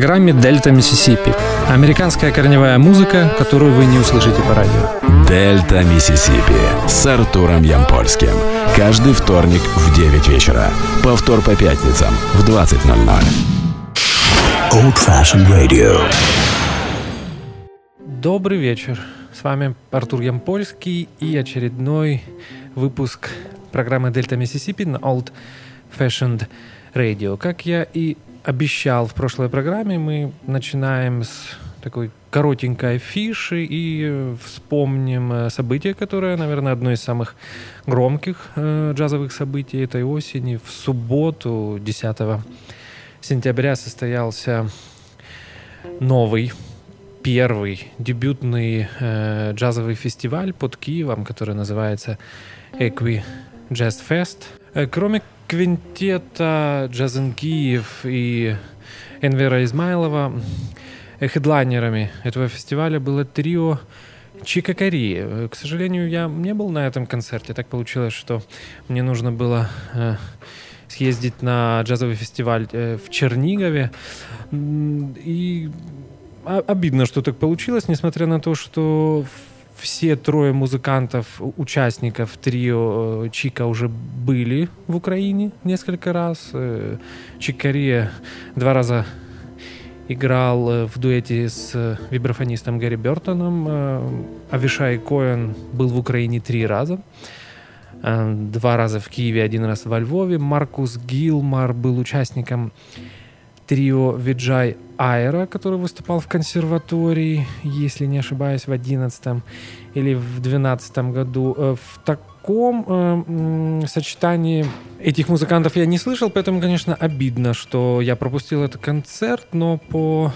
программе «Дельта Миссисипи». Американская корневая музыка, которую вы не услышите по радио. «Дельта Миссисипи» с Артуром Ямпольским. Каждый вторник в 9 вечера. Повтор по пятницам в 20:00. Old Fashioned Radio. Добрый вечер. С вами Артур Ямпольский и очередной выпуск программы «Дельта Миссисипи» на Old Fashioned Radio. Как я и обещал в прошлой программе, мы начинаем с такой коротенькой афиши и вспомним событие, которое, наверное, одно из самых громких джазовых событий этой осени. В субботу, 10 сентября, состоялся новый, первый дебютный джазовый фестиваль под Киевом, который называется «Экви Jazz Fest». Кроме квинтета «Jazz in Kyiv» и Энвера Измайлова, хедлайнерами этого фестиваля было трио Чика Кориа. К сожалению, я не был на этом концерте. Так получилось, что мне нужно было съездить на джазовый фестиваль в Чернигове. И обидно, что так получилось, несмотря на то, что все трое музыкантов, участников трио Чика уже были в Украине несколько раз. Чик Кориа 2 раза играл в дуэте с вибрафонистом Гарри Бёртоном. Авишай Коэн был в Украине 3 раза. 2 раза в Киеве, 1 раз во Львове. Маркус Гилмор был участником трио Виджай Айра, который выступал в консерватории, если не ошибаюсь, в 11 или в 12 году. В таком сочетании этих музыкантов я не слышал, поэтому, конечно, обидно, что я пропустил этот концерт, но по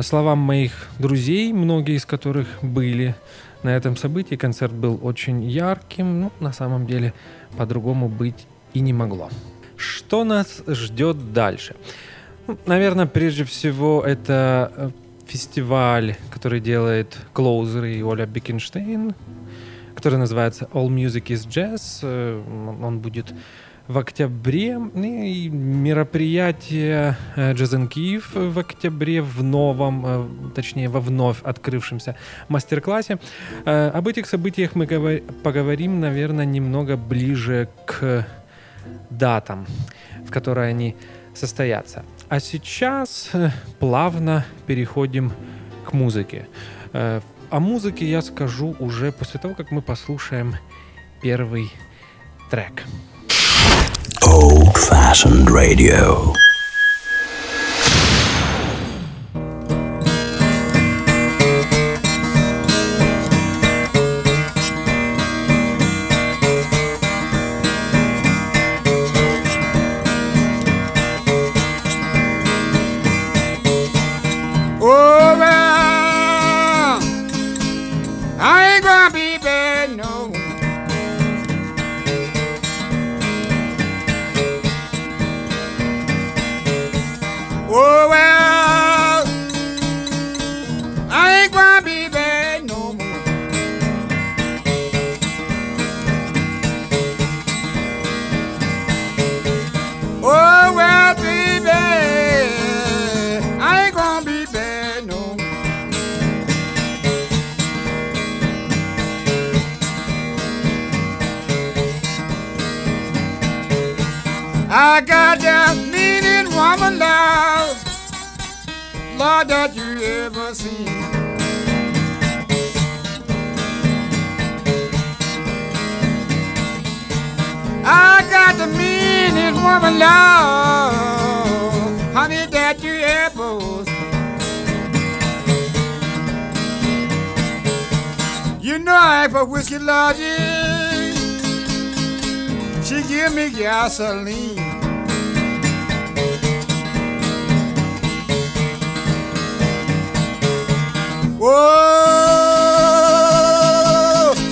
словам моих друзей, многие из которых были на этом событии, концерт был очень ярким, но на самом деле по-другому быть и не могло. Что нас ждет дальше? Наверное, прежде всего, это фестиваль, который делает Клоузер и Оля Бекенштейн, который называется All Music is Jazz. Он будет в октябре. И мероприятие Jazz in Kyiv в октябре в новом, точнее, во вновь открывшемся мастер-классе. Об этих событиях мы поговорим, наверное, немного ближе к датам, в которые они состоятся. А сейчас плавно переходим к музыке. О музыке я скажу уже после того, как мы послушаем первый трек. Old Fashioned Radio. I got that meaning woman love, Lord, that you ever seen. I got the meaning woman love, honey, that you ever seen. You know I ain't for whiskey, Lord, yeah. She give me gasoline. Oh,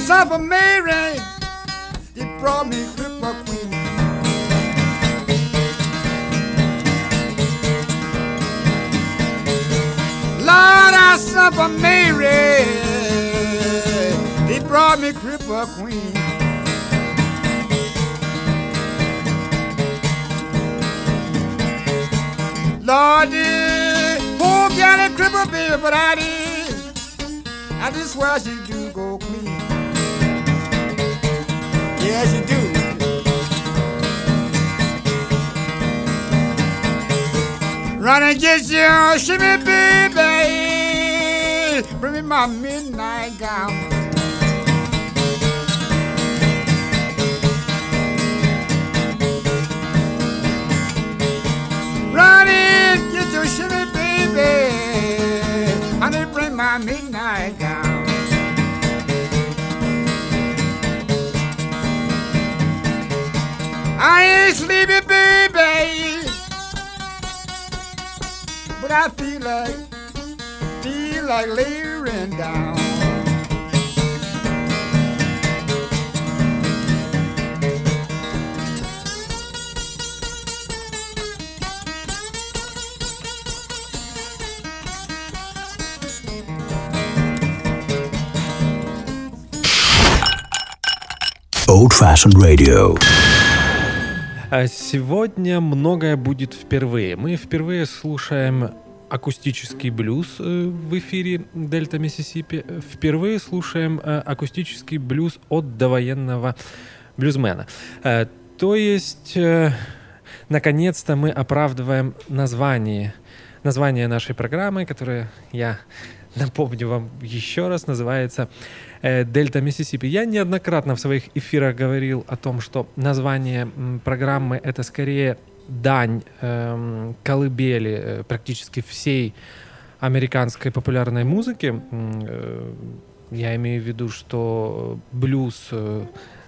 Suffer Mary, you brought me Cripple Queen. Lord, I suffer Mary, they brought me Cripple Queen. Lord, Go Johnny Cripple, baby, but I did. I just swear she do go clean. Yeah, she do. Run and get your shimmy, baby. Bring me my midnight gown. Running, get your shimmy, baby. Honey, bring my midnight gown. I ain't sleepy, baby, but I feel like laying down. Old Fashioned Radio. Сегодня многое будет впервые. Мы впервые слушаем акустический блюз в эфире Дельта Миссисипи. Впервые слушаем акустический блюз от довоенного блюзмена. То есть, наконец-то мы оправдываем название нашей программы, которое я напомню вам еще раз, называется «Дельта Миссисипи». Я неоднократно в своих эфирах говорил о том, что название программы — это скорее дань колыбели практически всей американской популярной музыки. Я имею в виду, что блюз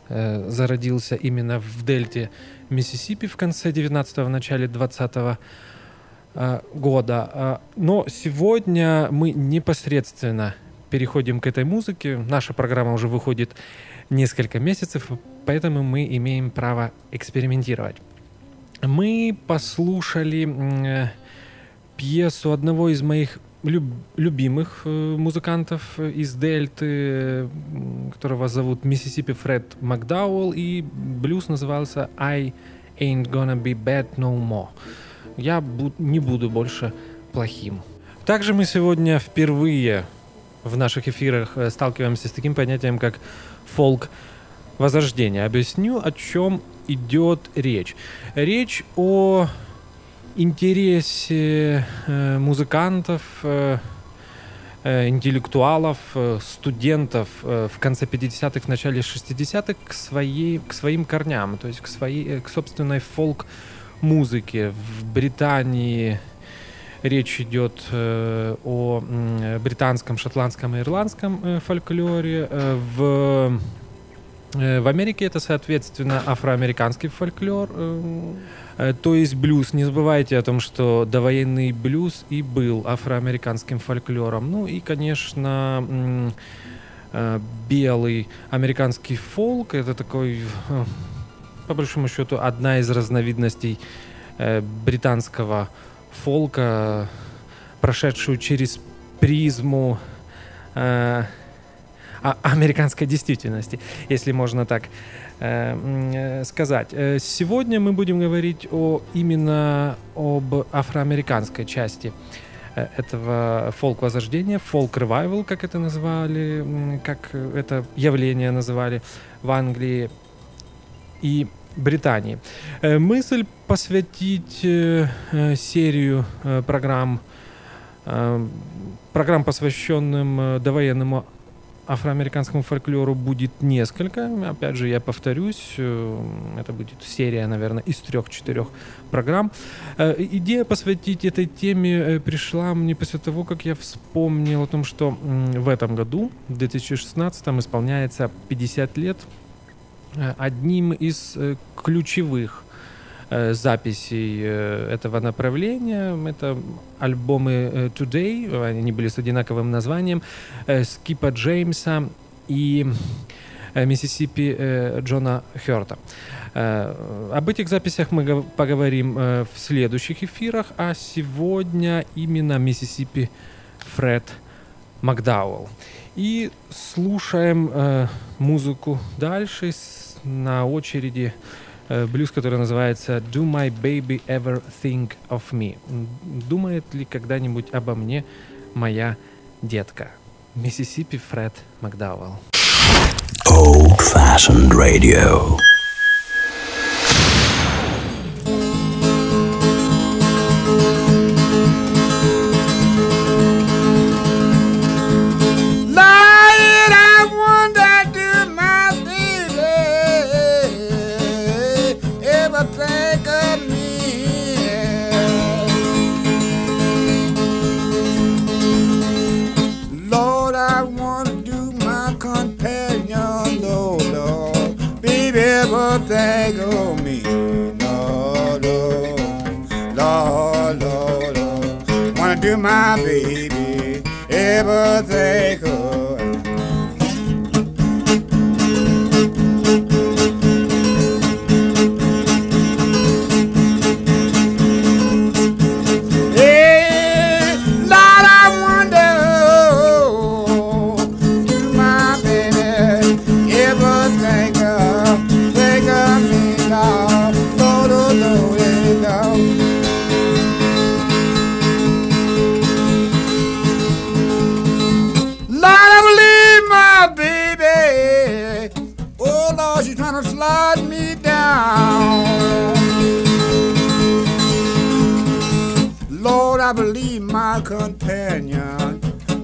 зародился именно в Дельте Миссисипи в конце 19-го, в начале 20-го года. Но сегодня мы непосредственно переходим к этой музыке. Наша программа уже выходит несколько месяцев, поэтому мы имеем право экспериментировать. Мы послушали пьесу одного из моих любимых музыкантов из Дельты, которого зовут Миссисипи Фред Макдауэлл, и блюз назывался «I ain't gonna be bad no more». Я не буду больше плохим. Также мы сегодня впервые в наших эфирах сталкиваемся с таким понятием, как фолк-возрождение. Объясню, о чем идет речь. Речь о интересе музыкантов, интеллектуалов, студентов в конце 50-х, в начале 60-х к своим корням, то есть к собственной фолк-музыке. В Британии речь идет о британском, шотландском и ирландском фольклоре. В Америке это, соответственно, афроамериканский фольклор, то есть блюз. Не забывайте о том, что довоенный блюз и был афроамериканским фольклором. Ну и, конечно, белый американский фолк — это такой, по большому счету, одна из разновидностей британского фолка, прошедшую через призму американской действительности, если можно так сказать. Сегодня мы будем говорить именно об афроамериканской части этого фолк-возрождения, фолк-ревайвал, как это назвали, как это явление называли в Англии и Британии. Мысль посвятить серию программ, посвященным довоенному афроамериканскому фольклору, будет несколько. Опять же, я повторюсь, это будет серия, наверное, из 3-4 программ. Идея посвятить этой теме пришла мне после того, как я вспомнил о том, что в этом году, в 2016, исполняется 50 лет одним из ключевых записей этого направления. Это альбомы Today, они были с одинаковым названием, Скипа Джеймса и Миссисипи Джона Хёрта. Об этих записях мы поговорим в следующих эфирах, а сегодня именно Миссисипи Фред Макдауэлл. И слушаем музыку дальше. На очереди блюз, который называется «Do my baby ever think of me?» «Думает ли когда-нибудь обо мне моя детка?» Миссисипи Фред Макдауэлл. Old Fashioned Radio. My baby, ever think of companion.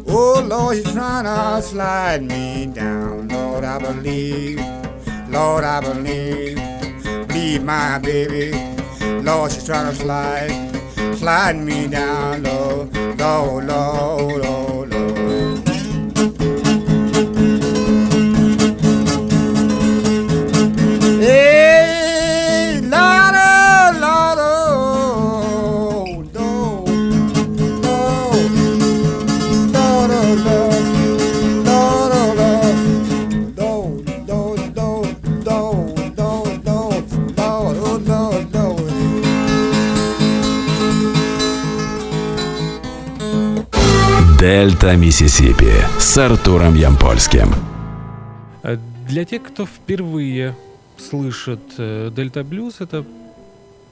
Oh Lord, you're trying to slide me down. Lord, I believe. Lord, I believe. Believe my baby. Lord, she's trying to slide me down. Lord, Lord, Lord, Lord, Lord. Дельта Миссисипи с Артуром Ямпольским. Для тех, кто впервые слышит Дельта Блюз, это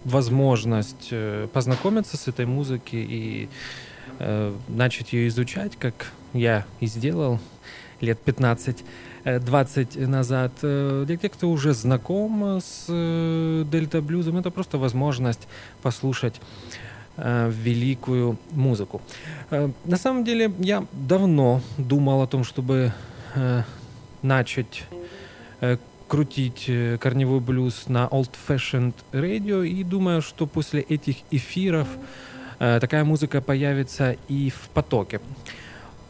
возможность познакомиться с этой музыкой и начать ее изучать, как я и сделал лет 15-20 назад. Для тех, кто уже знаком с Дельта Блюзом, это просто возможность послушать великую музыку. На самом деле, я давно думал о том, чтобы начать крутить корневой блюз на Old Fashioned Radio, и думаю, что после этих эфиров такая музыка появится и в потоке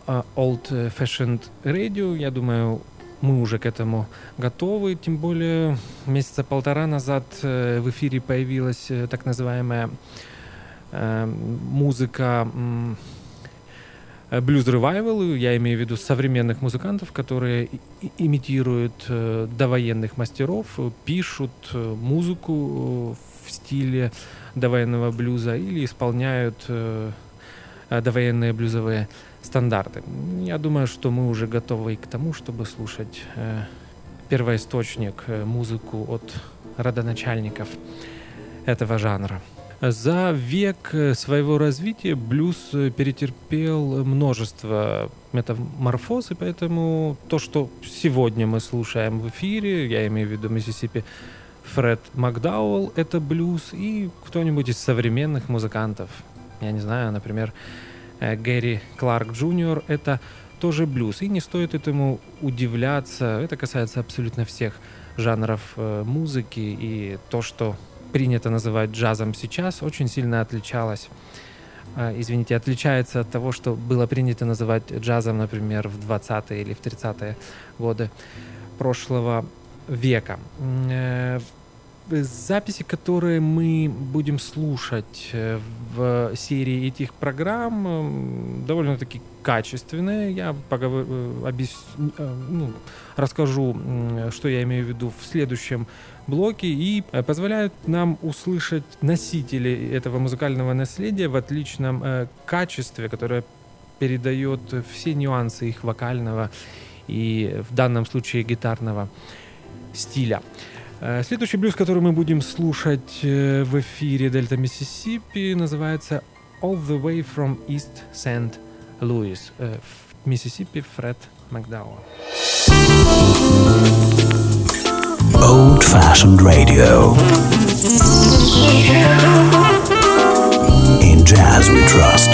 Old Fashioned Radio. Я думаю, мы уже к этому готовы, тем более месяца полтора назад в эфире появилась так называемая музыка Blues Revival, я имею в виду современных музыкантов, которые имитируют довоенных мастеров, пишут музыку в стиле довоенного блюза или исполняют довоенные блюзовые стандарты. Я думаю, что мы уже готовы к тому, чтобы слушать первоисточник, музыку от родоначальников этого жанра. За век своего развития блюз перетерпел множество метаморфоз, и поэтому то, что сегодня мы слушаем в эфире, я имею в виду Миссисипи Фред Макдауэлл, это блюз, и кто-нибудь из современных музыкантов, я не знаю, например, Гэри Кларк Джуниор, это тоже блюз, и не стоит этому удивляться, это касается абсолютно всех жанров музыки, и то, что принято называть джазом сейчас, очень сильно отличается от того, что было принято называть джазом, например, в 20-е или в 30-е годы прошлого века. Записи, которые мы будем слушать в серии этих программ, довольно-таки качественные. Я расскажу, что я имею в виду в следующем блоки, и позволяют нам услышать носители этого музыкального наследия в отличном качестве, которое передает все нюансы их вокального и в данном случае гитарного стиля. Следующий блюз, который мы будем слушать в эфире Дельта Миссисипи, называется All the Way from East St. Louis, Mississippi Фред Макдауэлл. Old Fashioned Radio. In jazz we trust.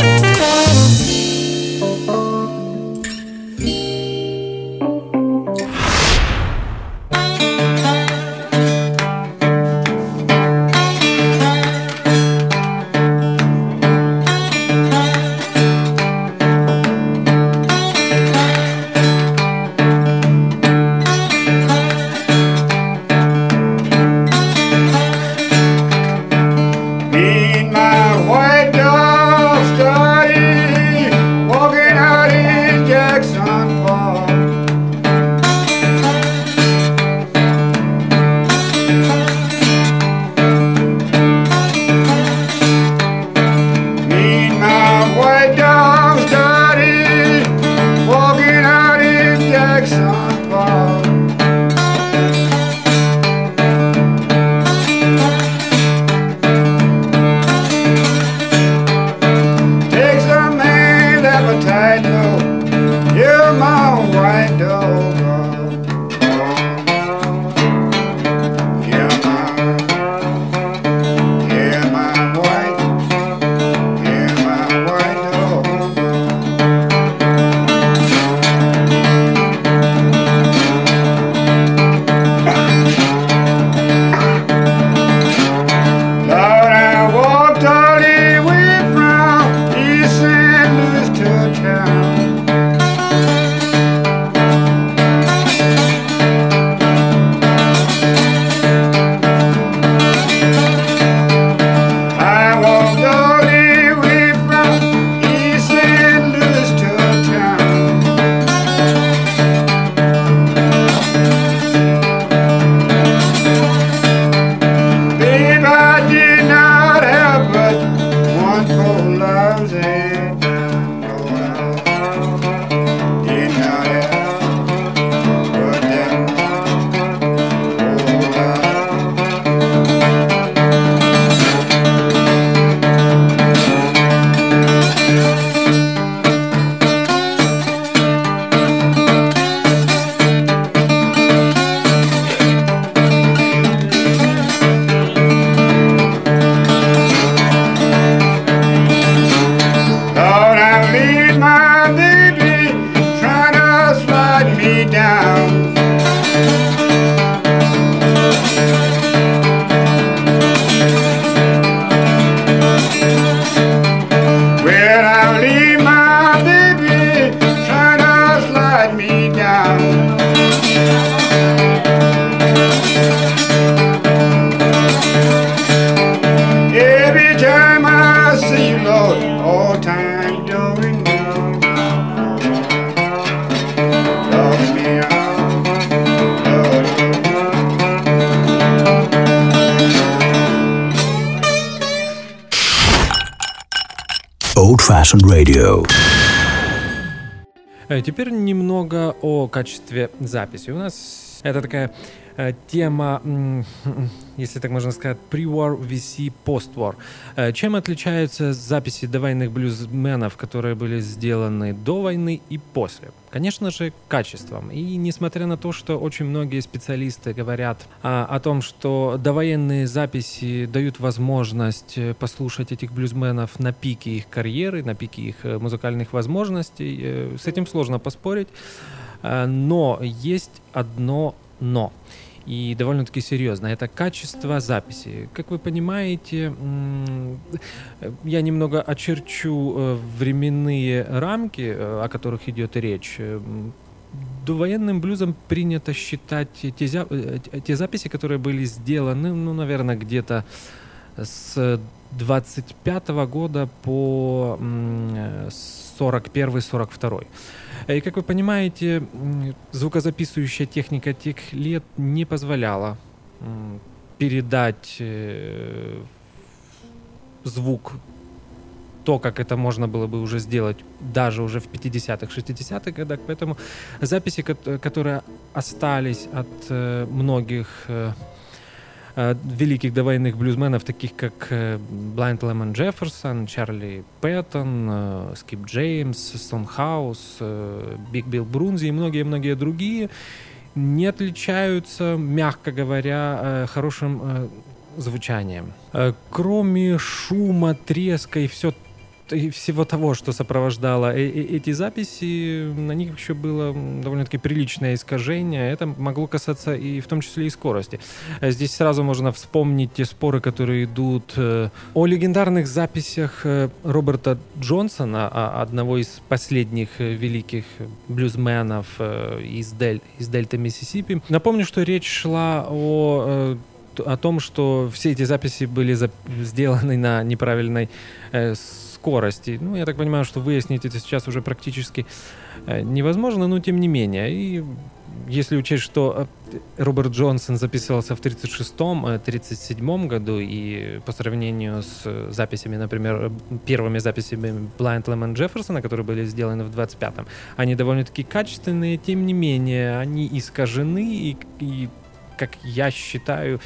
Radio. Теперь немного о качестве записи. У нас это такая тема, если так можно сказать, pre-war VC, post-war. Чем отличаются записи довоенных блюзменов, которые были сделаны до войны и после? Конечно же, качеством. И несмотря на то, что очень многие специалисты говорят о том, что довоенные записи дают возможность послушать этих блюзменов на пике их карьеры, на пике их музыкальных возможностей, с этим сложно поспорить. Но есть одно «но». И довольно-таки серьезно. Это качество записи. Как вы понимаете, я немного очерчу временные рамки, о которых идет речь. Довоенным блюзом принято считать те записи, которые были сделаны, наверное, где-то с 25 года по 41-42. И, как вы понимаете, звукозаписывающая техника тех лет не позволяла передать звук то, как это можно было бы уже сделать даже уже в 50-х, 60-х годах. Поэтому записи, которые остались от многих великих довоенных блюзменов, таких как Blind Lemon Jefferson, Чарли Пэттон, Скип Джеймс, Сон Хаус, Биг Билл Брунзи и многие-многие другие, не отличаются, мягко говоря, хорошим звучанием. Кроме шума, треска и всего того, что сопровождало эти записи, на них еще было довольно-таки приличное искажение. Это могло касаться и в том числе и скорости. Здесь сразу можно вспомнить те споры, которые идут о легендарных записях Роберта Джонсона, одного из последних великих блюзменов из Дельты Миссисипи. Напомню, что речь шла о том, что все эти записи были сделаны на неправильной скорости. Ну, я так понимаю, что выяснить это сейчас уже практически невозможно, но тем не менее. И если учесть, что Роберт Джонсон записывался в 1936-1937 году, и по сравнению с записями, например, первыми записями Blind Lemon Jefferson, которые были сделаны в 1925-м, они довольно-таки качественные, тем не менее, они искажены и как я считаю,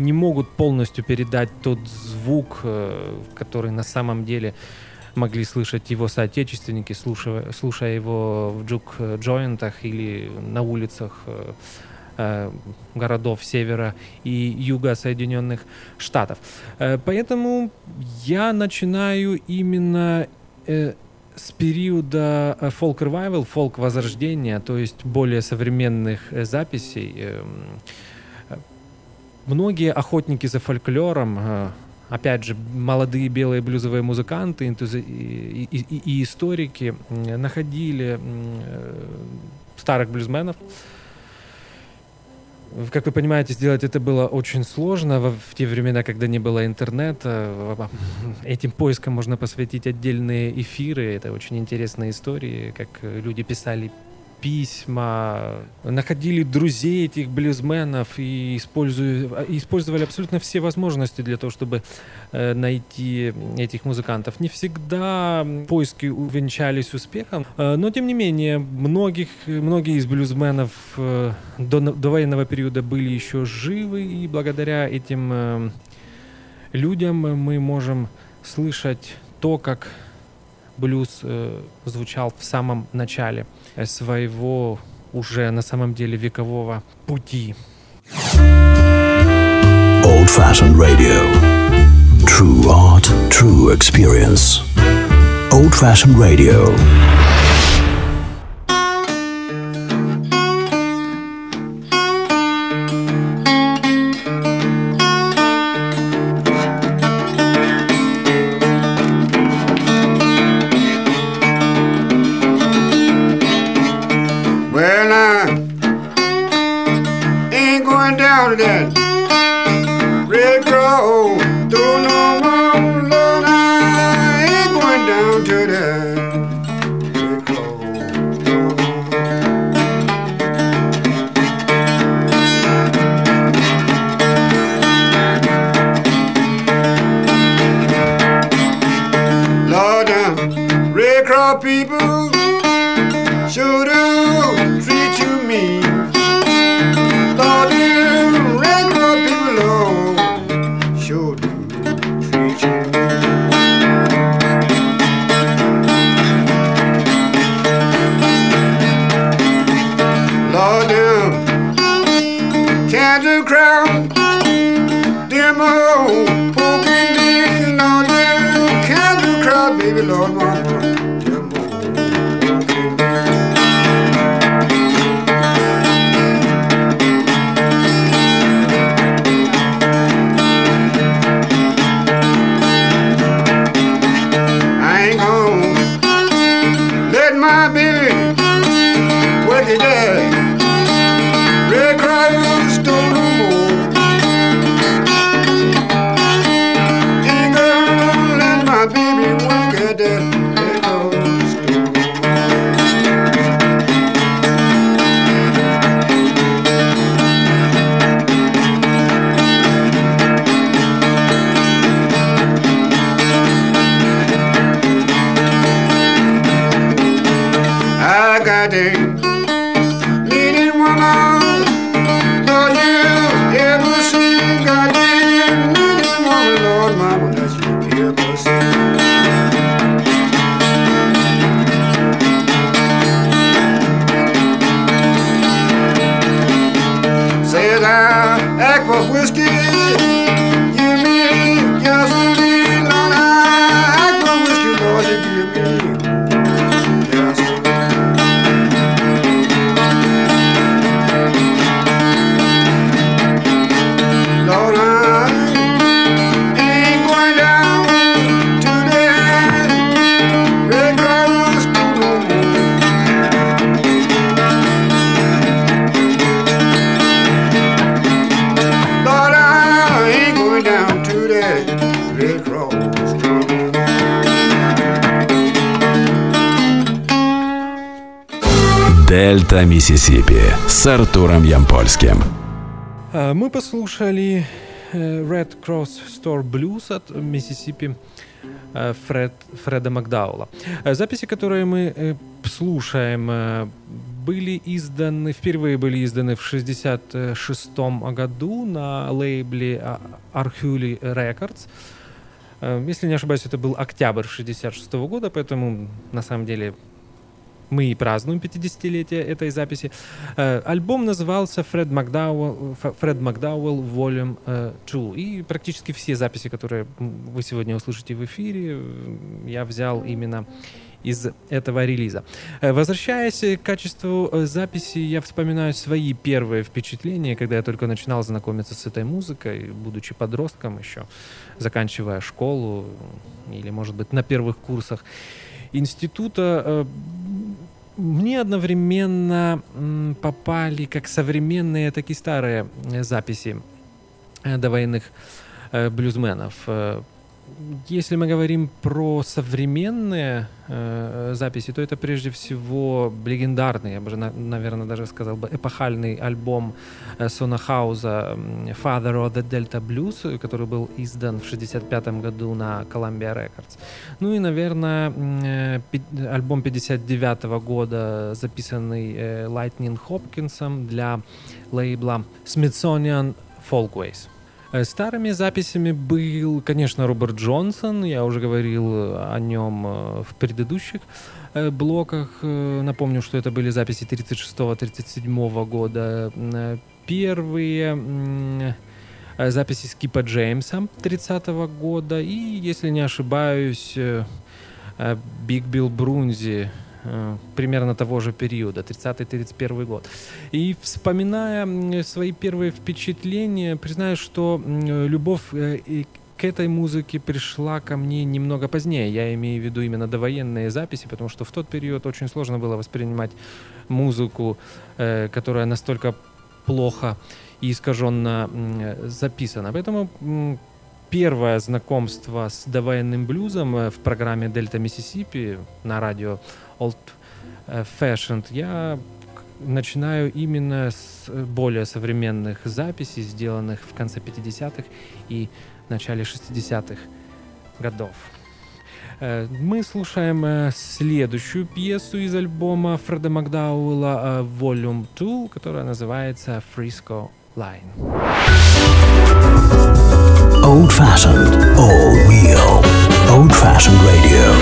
не могут полностью передать тот звук, который на самом деле могли слышать его соотечественники, слушая его в джук-джойнтах или на улицах городов севера и юга Соединенных Штатов. Поэтому я начинаю именно с периода фолк-ревайвал, фолк-возрождения, то есть более современных записей. Многие охотники за фольклором, опять же, молодые белые блюзовые музыканты и историки находили старых блюзменов. Как вы понимаете, сделать это было очень сложно в те времена, когда не было интернета. Этим поискам можно посвятить отдельные эфиры. Это очень интересные истории, как люди писали письма, находили друзей этих блюзменов и использовали абсолютно все возможности для того, чтобы найти этих музыкантов. Не всегда поиски увенчались успехом, но тем не менее многие из блюзменов до военного периода были еще живы, и благодаря этим людям мы можем слышать то, как блюз звучал в самом начале своего уже на самом деле векового пути. Old Fashioned Radio. True art, true experience. Old Fashioned Radio. «Дельта Миссисипи» с Артуром Ямпольским. Мы послушали «Red Cross Store Blues» от Миссисипи Фреда Макдауэлла. Записи, которые мы слушаем, впервые были изданы в 1966 году на лейбле Arhoolie Records. Если не ошибаюсь, это был октябрь 1966 года, поэтому на самом деле мы и празднуем 50-летие этой записи. Альбом назывался Fred McDowell Vol.2. И практически все записи, которые вы сегодня услышите в эфире, я взял именно из этого релиза. Возвращаясь к качеству записи, я вспоминаю свои первые впечатления, когда я только начинал знакомиться с этой музыкой, будучи подростком еще, заканчивая школу или, может быть, на первых курсах института. Мне одновременно попали как современные, так и старые записи довоенных блюзменов. Если мы говорим про современные записи, то это прежде всего легендарный, я бы, наверное, даже сказал бы, эпохальный альбом Сона Хауса «Father of the Delta Blues», который был издан в 1965 году на Columbia Records. Ну и, наверное, альбом 1959 года, записанный Лайтнин Хопкинсом для лейбла Smithsonian Folkways. Старыми записями был, конечно, Роберт Джонсон. Я уже говорил о нем в предыдущих блоках. Напомню, что это были записи 1936-1937 года. Первые записи Скипа Джеймса 1930 года. И, если не ошибаюсь, Биг Билл Брунзи примерно того же периода, 30-31 год. И вспоминая свои первые впечатления, признаюсь, что любовь к этой музыке пришла ко мне немного позднее. Я имею в виду именно довоенные записи, потому что в тот период очень сложно было воспринимать музыку, которая настолько плохо и искаженно записана. Поэтому первое знакомство с довоенным блюзом в программе «Дельта Миссисипи» на радио Old Fashioned я начинаю именно с более современных записей, сделанных в конце 50-х и начале 60-х годов. Мы слушаем следующую пьесу из альбома Фреда Макдауэлла Volume 2, которая называется «Frisco Line». Old Fashioned, all real. Old Fashioned Radio.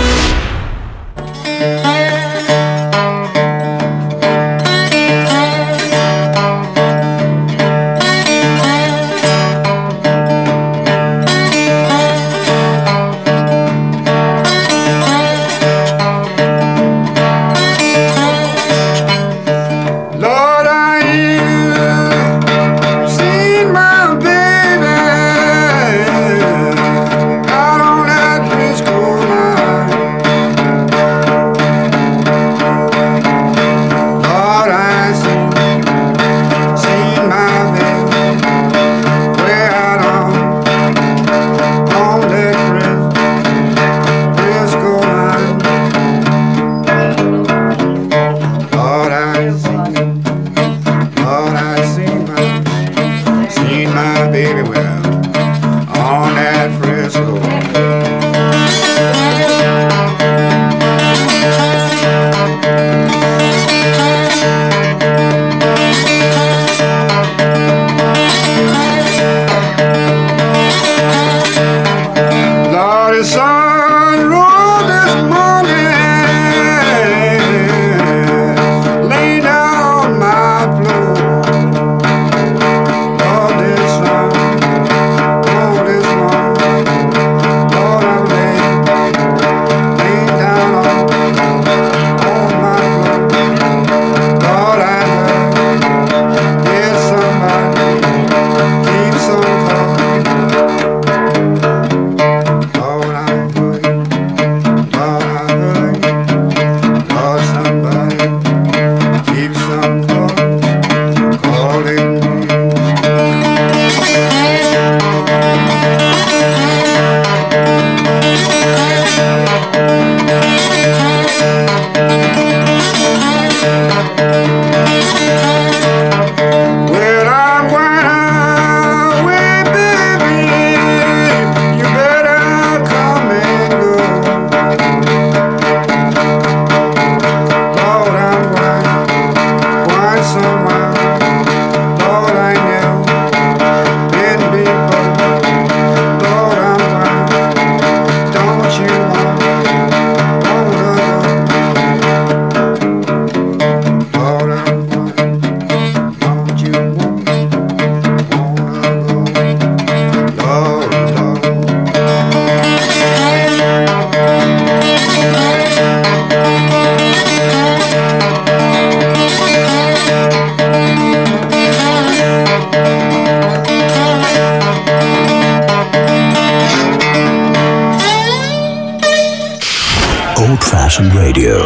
Old Fashioned Radio.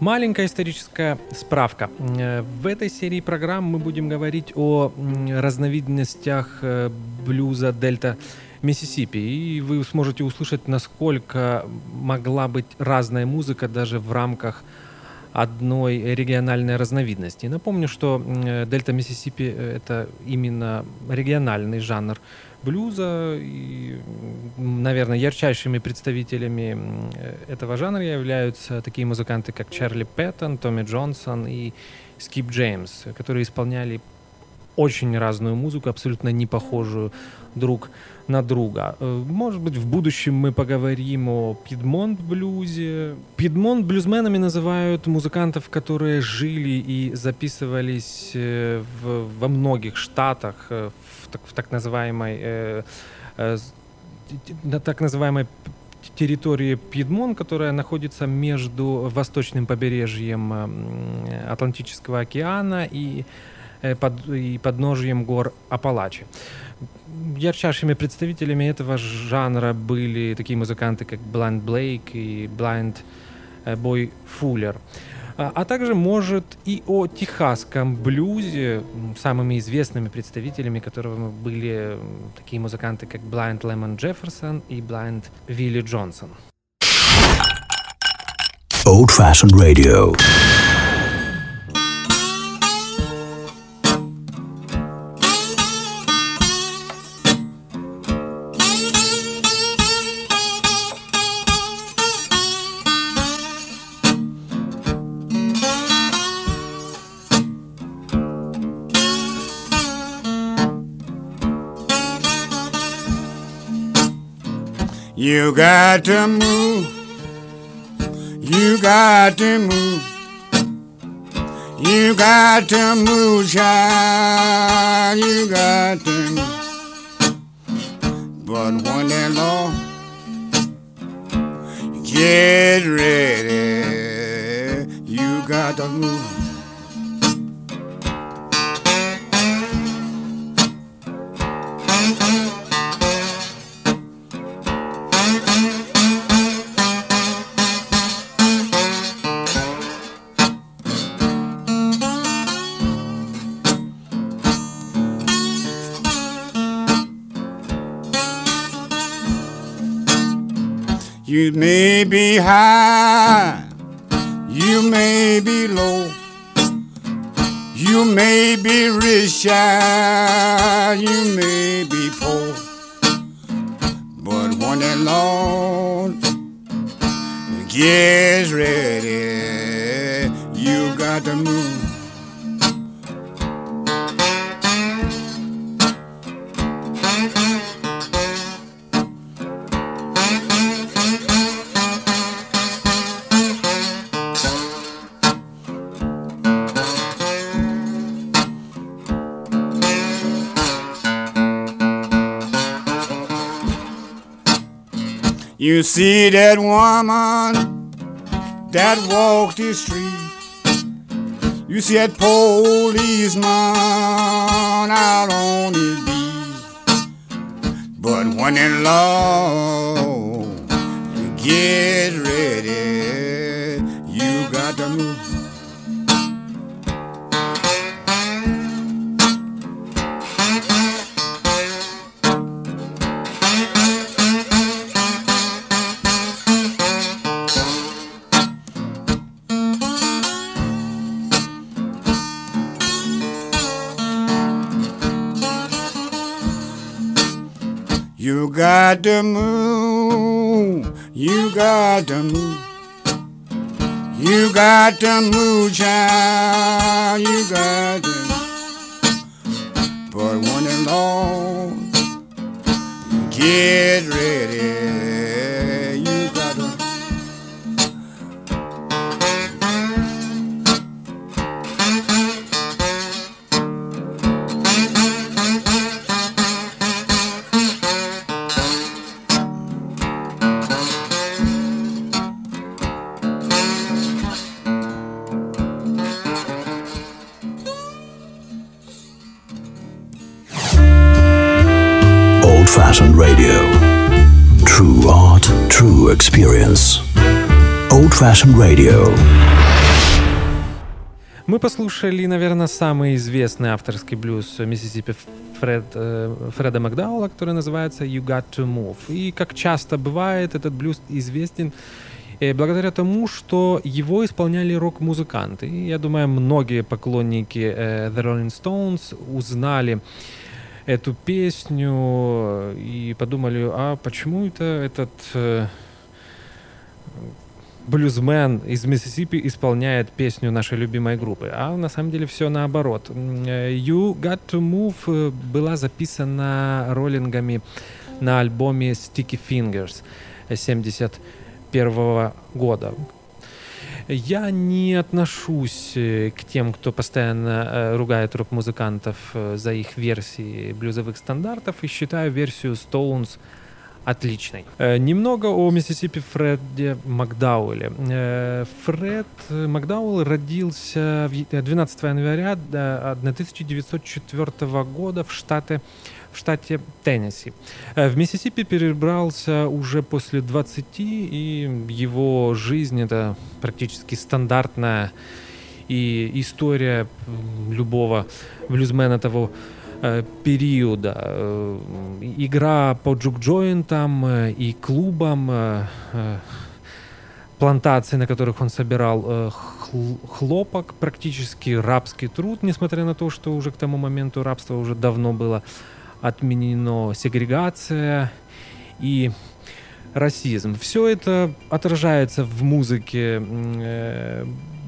Маленькая историческая справка. В этой серии программ мы будем говорить о разновидностях блюза Дельта Миссисипи. И вы сможете услышать, насколько могла быть разная музыка даже в рамках одной региональной разновидности. Напомню, что Дельта Миссисипи — это именно региональный жанр блюза. И, наверное, ярчайшими представителями этого жанра являются такие музыканты, как Чарли Пэттон, Томми Джонсон и Скип Джеймс, которые исполняли очень разную музыку, абсолютно не похожую друг на друга. Может быть, в будущем мы поговорим о пидмонт-блюзе. Пидмонт-блюзменами называют музыкантов, которые жили и записывались во многих штатах в так называемой территории Пьедмон, которая находится между восточным побережьем Атлантического океана и подножьем гор Апалачи. Ярчайшими представителями этого жанра были такие музыканты, как Blind Блейк и Blind Бой Фуллер. А также, может, и о техасском блюзе, самыми известными представителями которого были такие музыканты, как Blind Lemon Jefferson и Blind Willie Johnson. Old Fashioned Radio. You got to move, you got to move, you got to move, child, you got to move. But one day long, get ready, you got to move. You may be high, you may be low, you may be rich, child, you may be poor, but one day, Lord, get ready, you got to move. You see that woman that walked the street, you see that policeman out on his beat, but when in law, you get ready, you got to move. You got to move, you got to move, you got to move, child, you got to move. But one and all, get ready, you got to move. Experience. Old Fashioned Radio. Мы послушали, наверное, самый известный авторский блюз Миссисипи Фреда Макдауэлла, который называется «You Got to Move». И, как часто бывает, этот блюз известен благодаря тому, что его исполняли рок-музыканты. И, я думаю, многие поклонники The Rolling Stones узнали эту песню и подумали, а почему это этот... блюзмен из Миссисипи исполняет песню нашей любимой группы. А на самом деле все наоборот. «You Got to Move» была записана роллингами на альбоме «Sticky Fingers» 1971 года. Я не отношусь к тем, кто постоянно ругает рок-музыкантов за их версии блюзовых стандартов, и считаю версию «Stones» отличный. Немного о Миссисипи Фреде Макдауэлле. Фред Макдауэлл родился 12 января 1904 года в штате Теннесси. В Миссисипи перебрался уже после 20, и его жизнь — это практически стандартная и история любого блюзмена того периода. Игра по джук-джойнтам и клубам, плантации, на которых он собирал хлопок, практически рабский труд, несмотря на то, что уже к тому моменту рабство уже давно было отменено, сегрегация и расизм. Все это отражается в музыке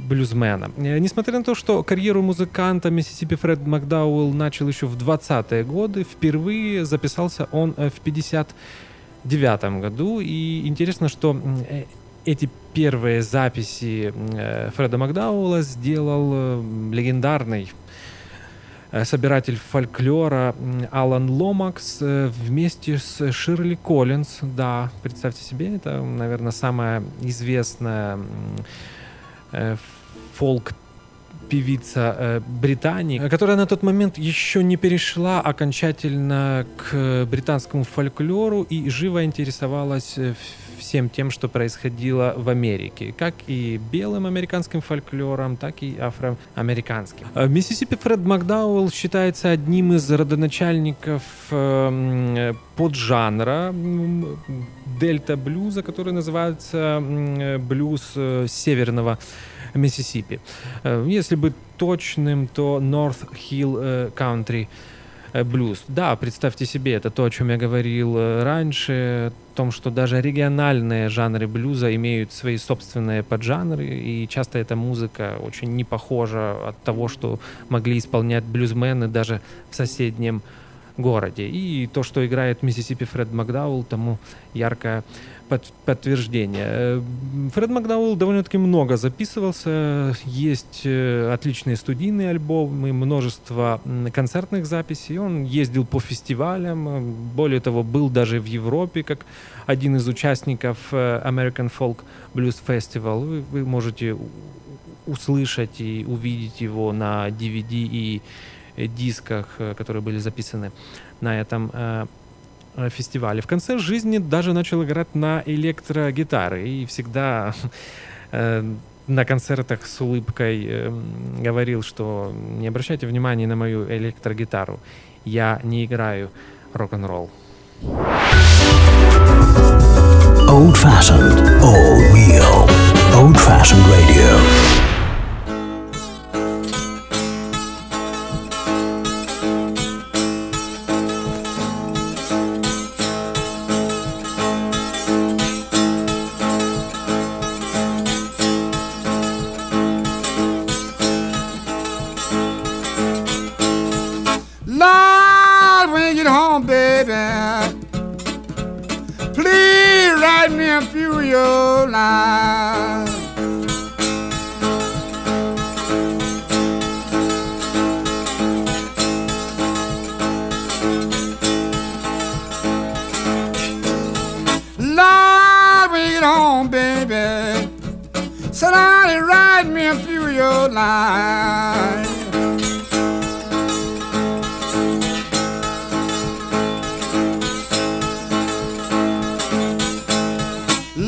блюзмена. Несмотря на то, что карьеру музыканта Миссисипи Фред Макдауэлл начал еще в 20-е годы, впервые записался он в 1959 году. И интересно, что эти первые записи Фреда Макдауэлла сделал легендарный собиратель фольклора Алан Ломакс вместе с Ширли Коллинз. Да, представьте себе, это, наверное, самая известная фолк-певица Британии, которая на тот момент еще не перешла окончательно к британскому фольклору и живо интересовалась всем тем, что происходило в Америке, как и белым американским фольклором, так и афроамериканским. Миссисипи Фред Макдауэлл считается одним из родоначальников поджанра дельта-блюза, который называется блюз северного Миссисипи. Если быть точным, то North Hill Country Blues. Да, представьте себе, это то, о чем я говорил раньше, о том, что даже региональные жанры блюза имеют свои собственные поджанры, и часто эта музыка очень не похожа от того, что могли исполнять блюзмены даже в соседнем городе. И то, что играет Миссисипи Фред Макдауэлл, тому яркое подтверждение. Фред Макдауэлл довольно-таки много записывался. Есть отличные студийные альбомы, множество концертных записей. Он ездил по фестивалям. Более того, был даже в Европе как один из участников American Folk Blues Festival. Вы можете услышать и увидеть его на DVD и дисках, которые были записаны на этом фестивале. В конце жизни даже начал играть на электрогитары и всегда на концертах с улыбкой говорил, что не обращайте внимания на мою электрогитару, я не играю рок-н-ролл. Old Fashioned, all real, Old Fashioned Radio.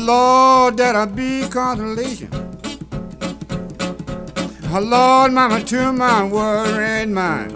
Lord, that I be consolation. Oh, Lord, mama, to my worried mind.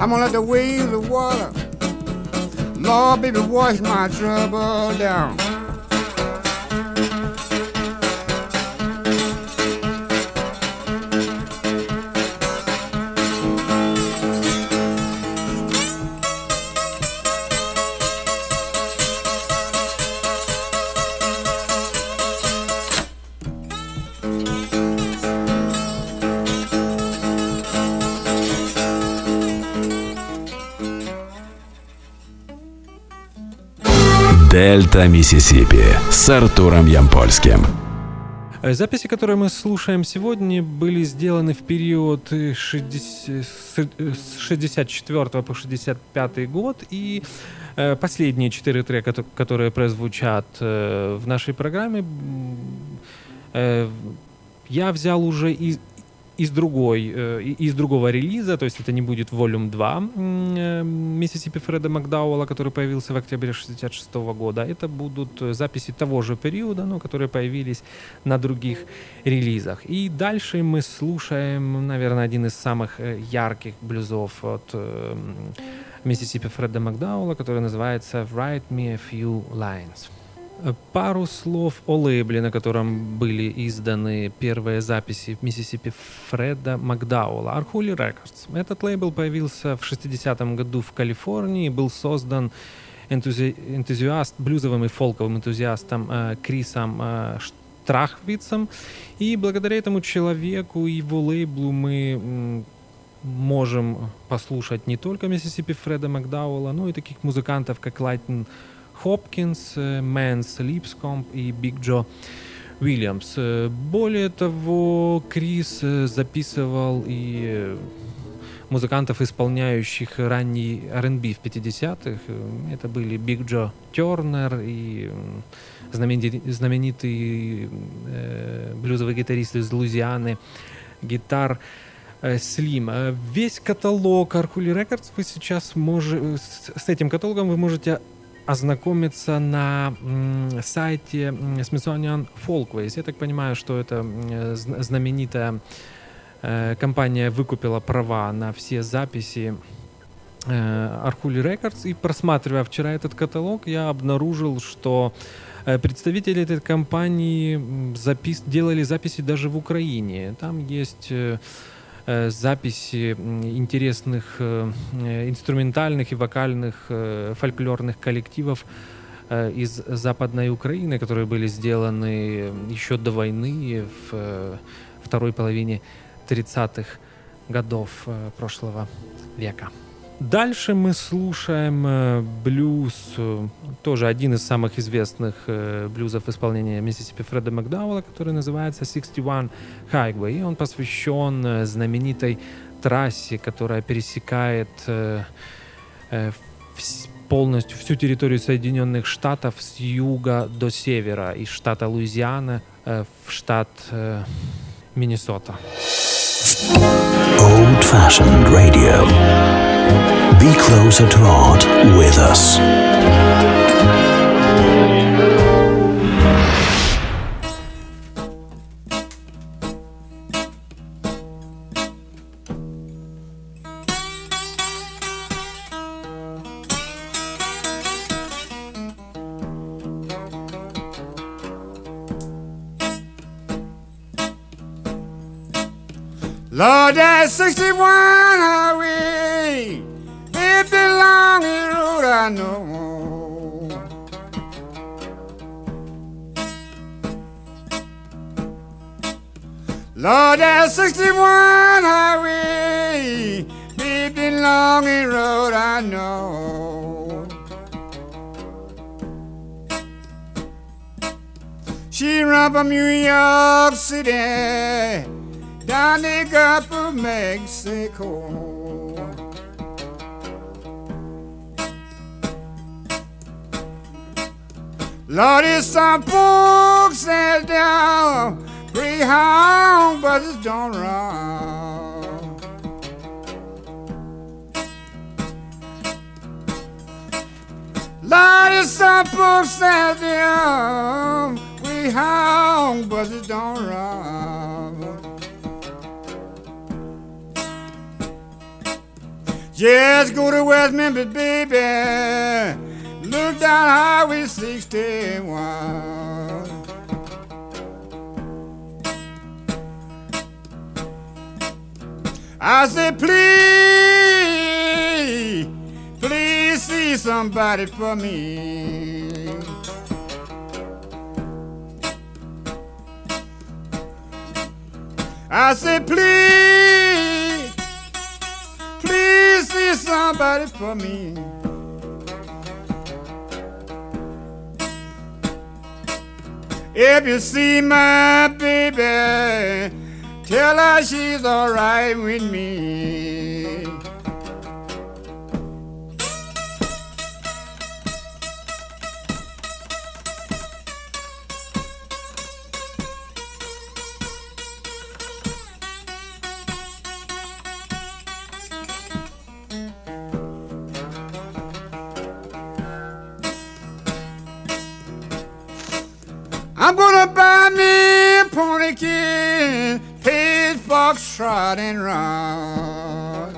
I'm gonna let the waves of the water, Lord, baby, wash my trouble down. Дельта Миссисипи с Артуром Ямпольским. Записи, которые мы слушаем сегодня, были сделаны в период с 64 по 65 год. И последние 4 трека, которые прозвучат в нашей программе, я взял уже из другого релиза, то есть это не будет Vol. 2 Mississippi Фреда Макдауэлла, который появился в октябре 1966 года. Это будут записи того же периода, но которые появились на других релизах. И дальше мы слушаем, наверное, один из самых ярких блюзов от Mississippi Фреда Макдауэлла, который называется «Write me a few lines». Пару слов о лейбле, на котором были изданы первые записи Mississippi Фреда Макдауэлла, Arhoolie Records. Этот лейбл появился в 60-м году в Калифорнии, был создан блюзовым и фолковым энтузиастом Крисом Штрахвицем. И благодаря этому человеку и его лейблу мы можем послушать не только Mississippi Фреда Макдауэлла, но и таких музыкантов, как Лайтнин Хопкинс, Мэнс Липскомб и Биг Джо Уильямс. Более того, Крис записывал и музыкантов, исполняющих ранний R&B в 50-х. Это были Биг Джо Тернер и знаменитый блюзовый гитарист из Луизианы гитар Слим. Весь каталог Arhoolie Records вы сейчас можете... С этим каталогом вы можете ознакомиться на сайте Smithsonian Folkways. Я так понимаю, что эта знаменитая компания выкупила права на все записи Arhoolie Records. И просматривая вчера этот каталог, я обнаружил, что представители этой компании делали записи даже в Украине. Там есть записи интересных инструментальных и вокальных фольклорных коллективов из Западной Украины, которые были сделаны еще до войны, в второй половине 30-х годов прошлого века. Дальше мы слушаем блюз, тоже один из самых известных блюзов исполнения Миссисипи Фреда Макдауэлла, который называется 61 Highway. И он посвящен знаменитой трассе, которая пересекает полностью всю территорию Соединенных Штатов с юга до севера, из штата Луизиана в штат Миннесота. Old Fashioned Radio. Be close at heart with us. Lord, that 61 highway, it's the longest road I know. Lord, that 61 highway, it's the longest road I know. She run from New York City down the Gulf of Mexico. Lord, there's some folks that down pretty hard, but it's don't run. Lord, there's some folks that down pretty hard, but it don't run. Just go to West Memphis, baby, look down Highway 61. I said, please, please see somebody for me. I said, please, please see somebody for me. If you see my baby, tell her she's all right with me. I'm gonna buy me a pony kid, his foxtrot and run.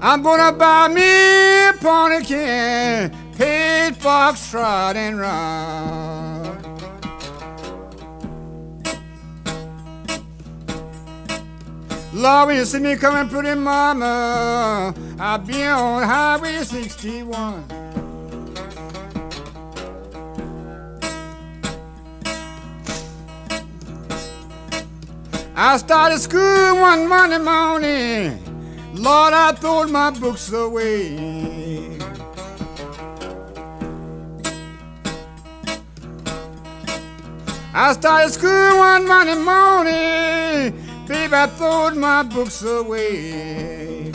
I'm gonna buy me a pony kid, his foxtrot and run. Lord, when you see me coming, pretty mama, I'll be on Highway 61. I started school one Monday morning. Lord, I threw my books away. I started school one Monday morning. Babe, I threw my books away.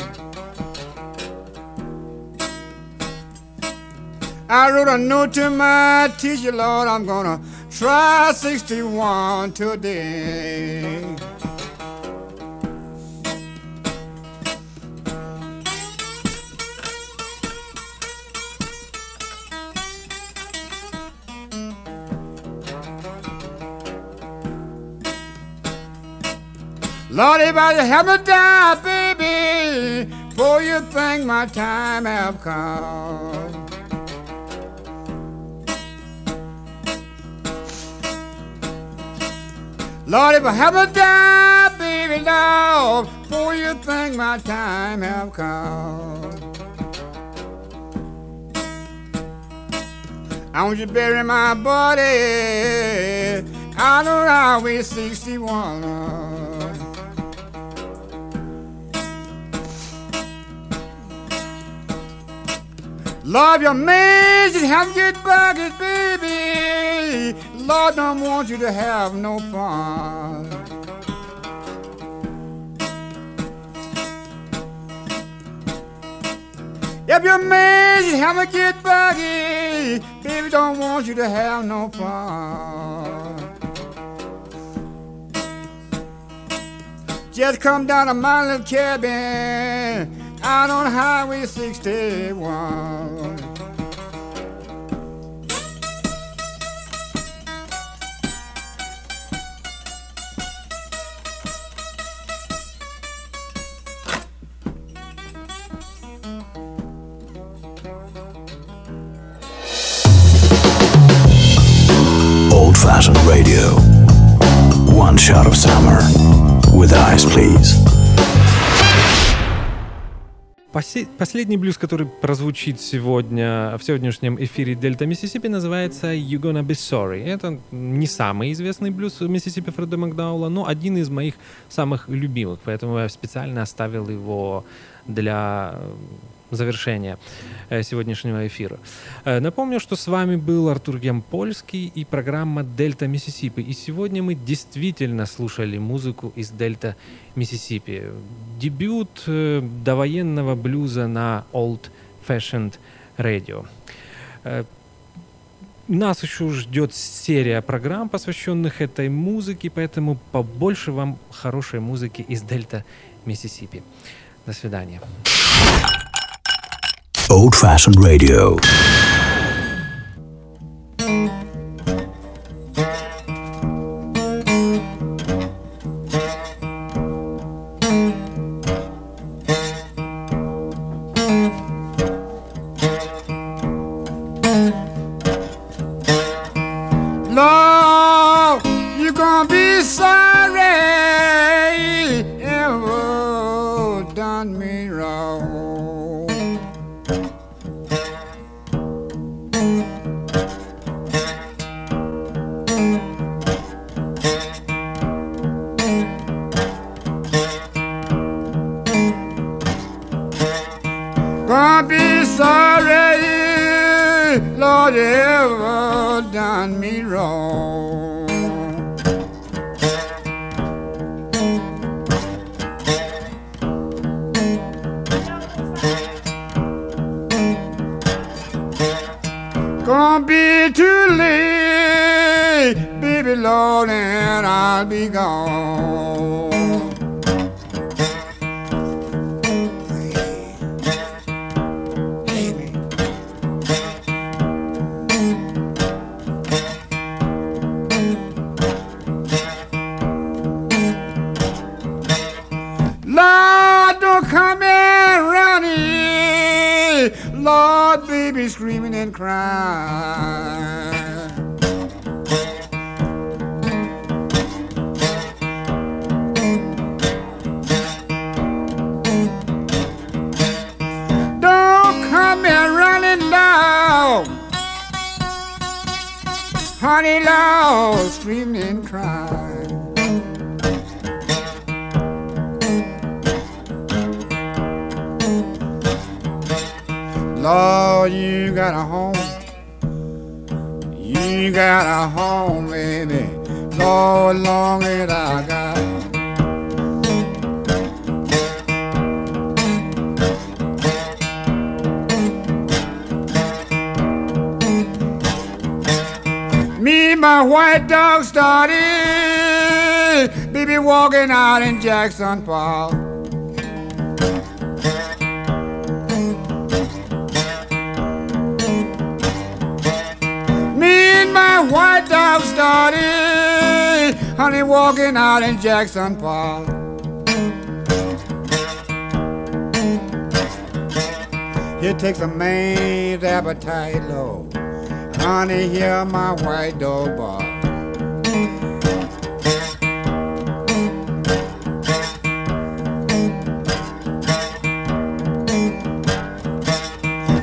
I wrote a note to my teacher, Lord, I'm gonna try 61 today. Lord, if I have to die, baby, before you think my time have come. Lord, if I have to die, baby, Lord, before you think my time have come. Won't you bury my body out on Highway 61? Love your maids and have good buckets, baby. Lord, don't want you to have no fun. If your maids and have a good bucket, baby, don't want you to have no fun. Just come down to my little cabin out on Highway 61. Old Fashioned Radio. One shot of summer with eyes, please. Последний блюз, который прозвучит сегодня в сегодняшнем эфире Дельта Миссисипи, называется «You Gonna Be Sorry». Это не самый известный блюз Миссисипи Фреда Макдауэлла, но один из моих самых любимых, поэтому я специально оставил его для завершения сегодняшнего эфира. Напомню, что с вами был Артур Ямпольский и программа «Дельта Миссисипи». И сегодня мы действительно слушали музыку из «Дельта Миссисипи». Дебют довоенного блюза на Old Fashioned Radio. Нас еще ждет серия программ, посвященных этой музыке, поэтому побольше вам хорошей музыки из «Дельта Миссисипи». До свидания. Old Fashioned Radio. Lord, you're gonna be sorry you ever done me wrong. Lord, you ever done me wrong. Gonna be too late, baby, Lord, and I'll be gone. Lord, baby, screaming and crying. Don't come here running loud, honey, loud, screaming and crying. Lord, you got a home, you got a home, baby, Lord, long as I got. Me and my white dog started, baby, walking out in Jackson Park. White dog started, honey, walking out in Jackson Park. It takes a man's appetite low, honey, hear my white dog bark.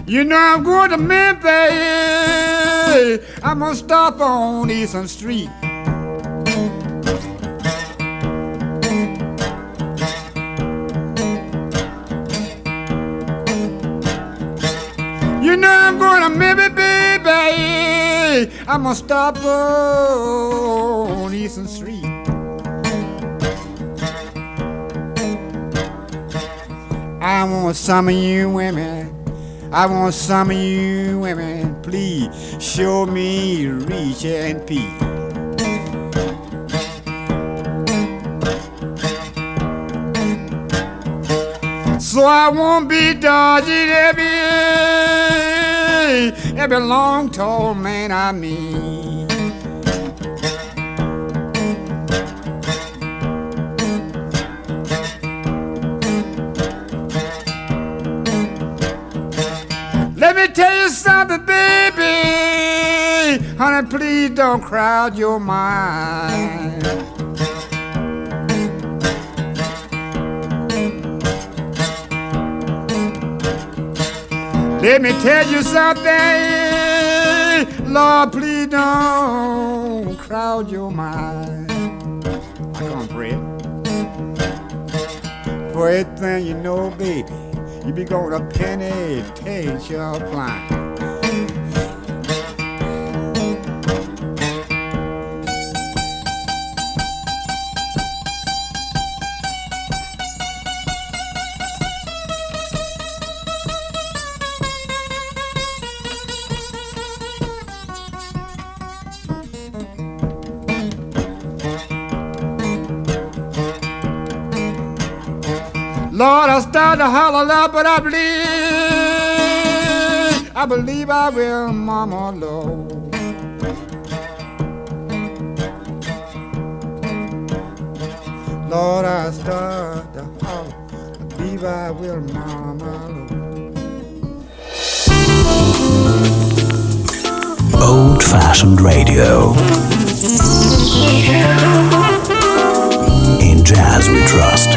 You know I'm going to Memphis, say I'm gonna stop on Eastern Street. You know I'm gonna maybe, baby, I'm gonna stop on Eastern Street. I want some of you women, I want some of you women, please show me reach and peace. So I won't be dodging every long tall man I meet. Let me tell you something, baby, honey, please don't crowd your mind. Let me tell you something, Lord, please don't crowd your mind. I can't pray. For everything you know, baby, you be going a penny, take your blind. Lord, I start to holler up, but I believe I will, Mama, Lord. Lord, I start to holler, I believe I will, Mama, Lord. Old Fashioned Radio. In jazz we trust.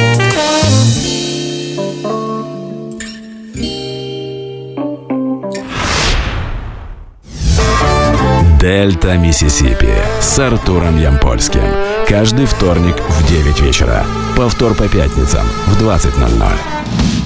«Дельта Миссисипи» с Артуром Ямпольским. Каждый вторник в 9 вечера. Повтор по пятницам в 20:00.